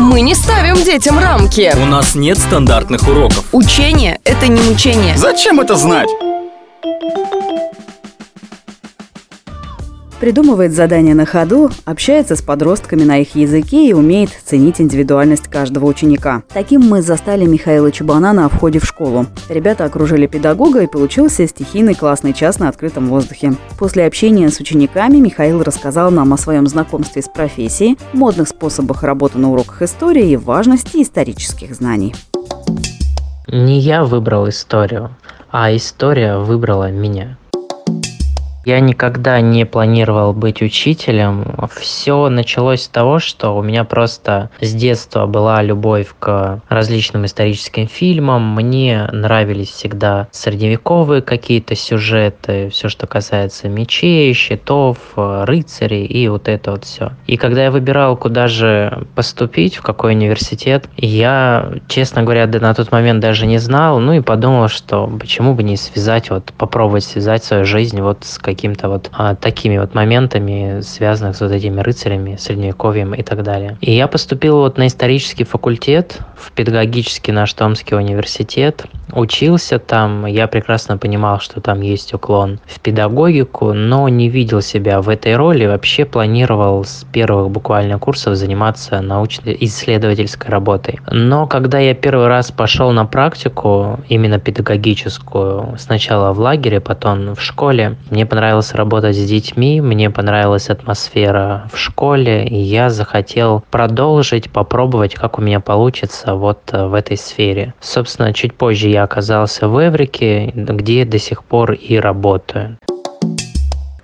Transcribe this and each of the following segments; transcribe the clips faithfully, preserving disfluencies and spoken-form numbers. Мы не ставим детям рамки. У нас нет стандартных уроков. Учение – это не мучение. Зачем это знать? Придумывает задания на ходу, общается с подростками на их языке и умеет ценить индивидуальность каждого ученика. Таким мы застали Михаила Чебана на входе в школу. Ребята окружили педагога, и получился стихийный классный час на открытом воздухе. После общения с учениками Михаил рассказал нам о своем знакомстве с профессией, модных способах работы на уроках истории и важности исторических знаний. Не я выбрал историю, а история выбрала меня. Я никогда не планировал быть учителем. Все началось с того, что у меня просто с детства была любовь к различным историческим фильмам. Мне нравились всегда средневековые какие-то сюжеты, все, что касается мечей, щитов, рыцарей и вот это вот все. И когда я выбирал, куда же поступить, в какой университет, я, честно говоря, на тот момент даже не знал. Ну и подумал, что почему бы не связать, вот попробовать связать свою жизнь вот с какими-то вот а, такими вот моментами, связанных с вот этими рыцарями, средневековьем и так далее. И я поступил вот на исторический факультет, в педагогический наш Томский университет. Учился там, я прекрасно понимал, что там есть уклон в педагогику, но не видел себя в этой роли. Вообще планировал с первых буквально курсов заниматься научно-исследовательской работой. Но когда я первый раз пошел на практику, именно педагогическую, сначала в лагере, потом в школе, мне понравилось работать с детьми, мне понравилась атмосфера в школе, и я захотел продолжить, попробовать, как у меня получится вот в этой сфере. Собственно, чуть позже я оказался в Эврике, где до сих пор и работаю.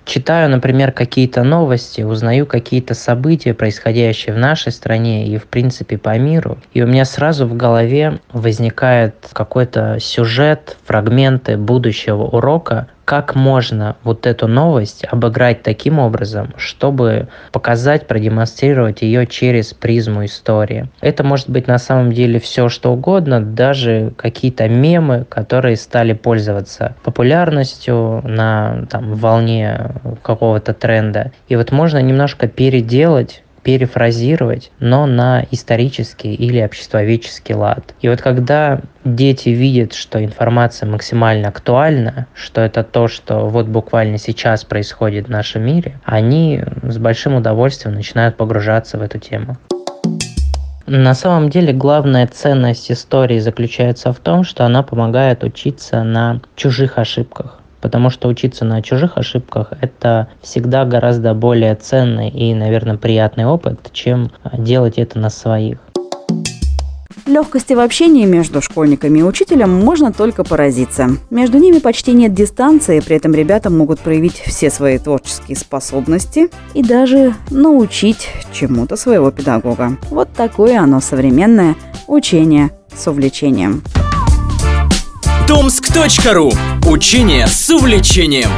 Читаю, например, какие-то новости, узнаю какие-то события, происходящие в нашей стране и, в принципе, по миру. И у меня сразу в голове возникает какой-то сюжет, фрагменты будущего урока, как можно вот эту новость обыграть таким образом, чтобы показать, продемонстрировать ее через призму истории. Это может быть на самом деле все, что угодно, даже какие-то мемы, которые стали пользоваться популярностью на там, волне какого-то тренда. И вот можно немножко переделать, перефразировать, но на исторический или обществоведческий лад. И вот когда дети видят, что информация максимально актуальна, что это то, что вот буквально сейчас происходит в нашем мире, они с большим удовольствием начинают погружаться в эту тему. На самом деле главная ценность истории заключается в том, что она помогает учиться на чужих ошибках. Потому что учиться на чужих ошибках – это всегда гораздо более ценный и, наверное, приятный опыт, чем делать это на своих. Легкости в общении между школьниками и учителем можно только поразиться. Между ними почти нет дистанции, при этом ребята могут проявить все свои творческие способности и даже научить чему-то своего педагога. Вот такое оно современное учение с увлечением. Томск точка ру. Учение с увлечением.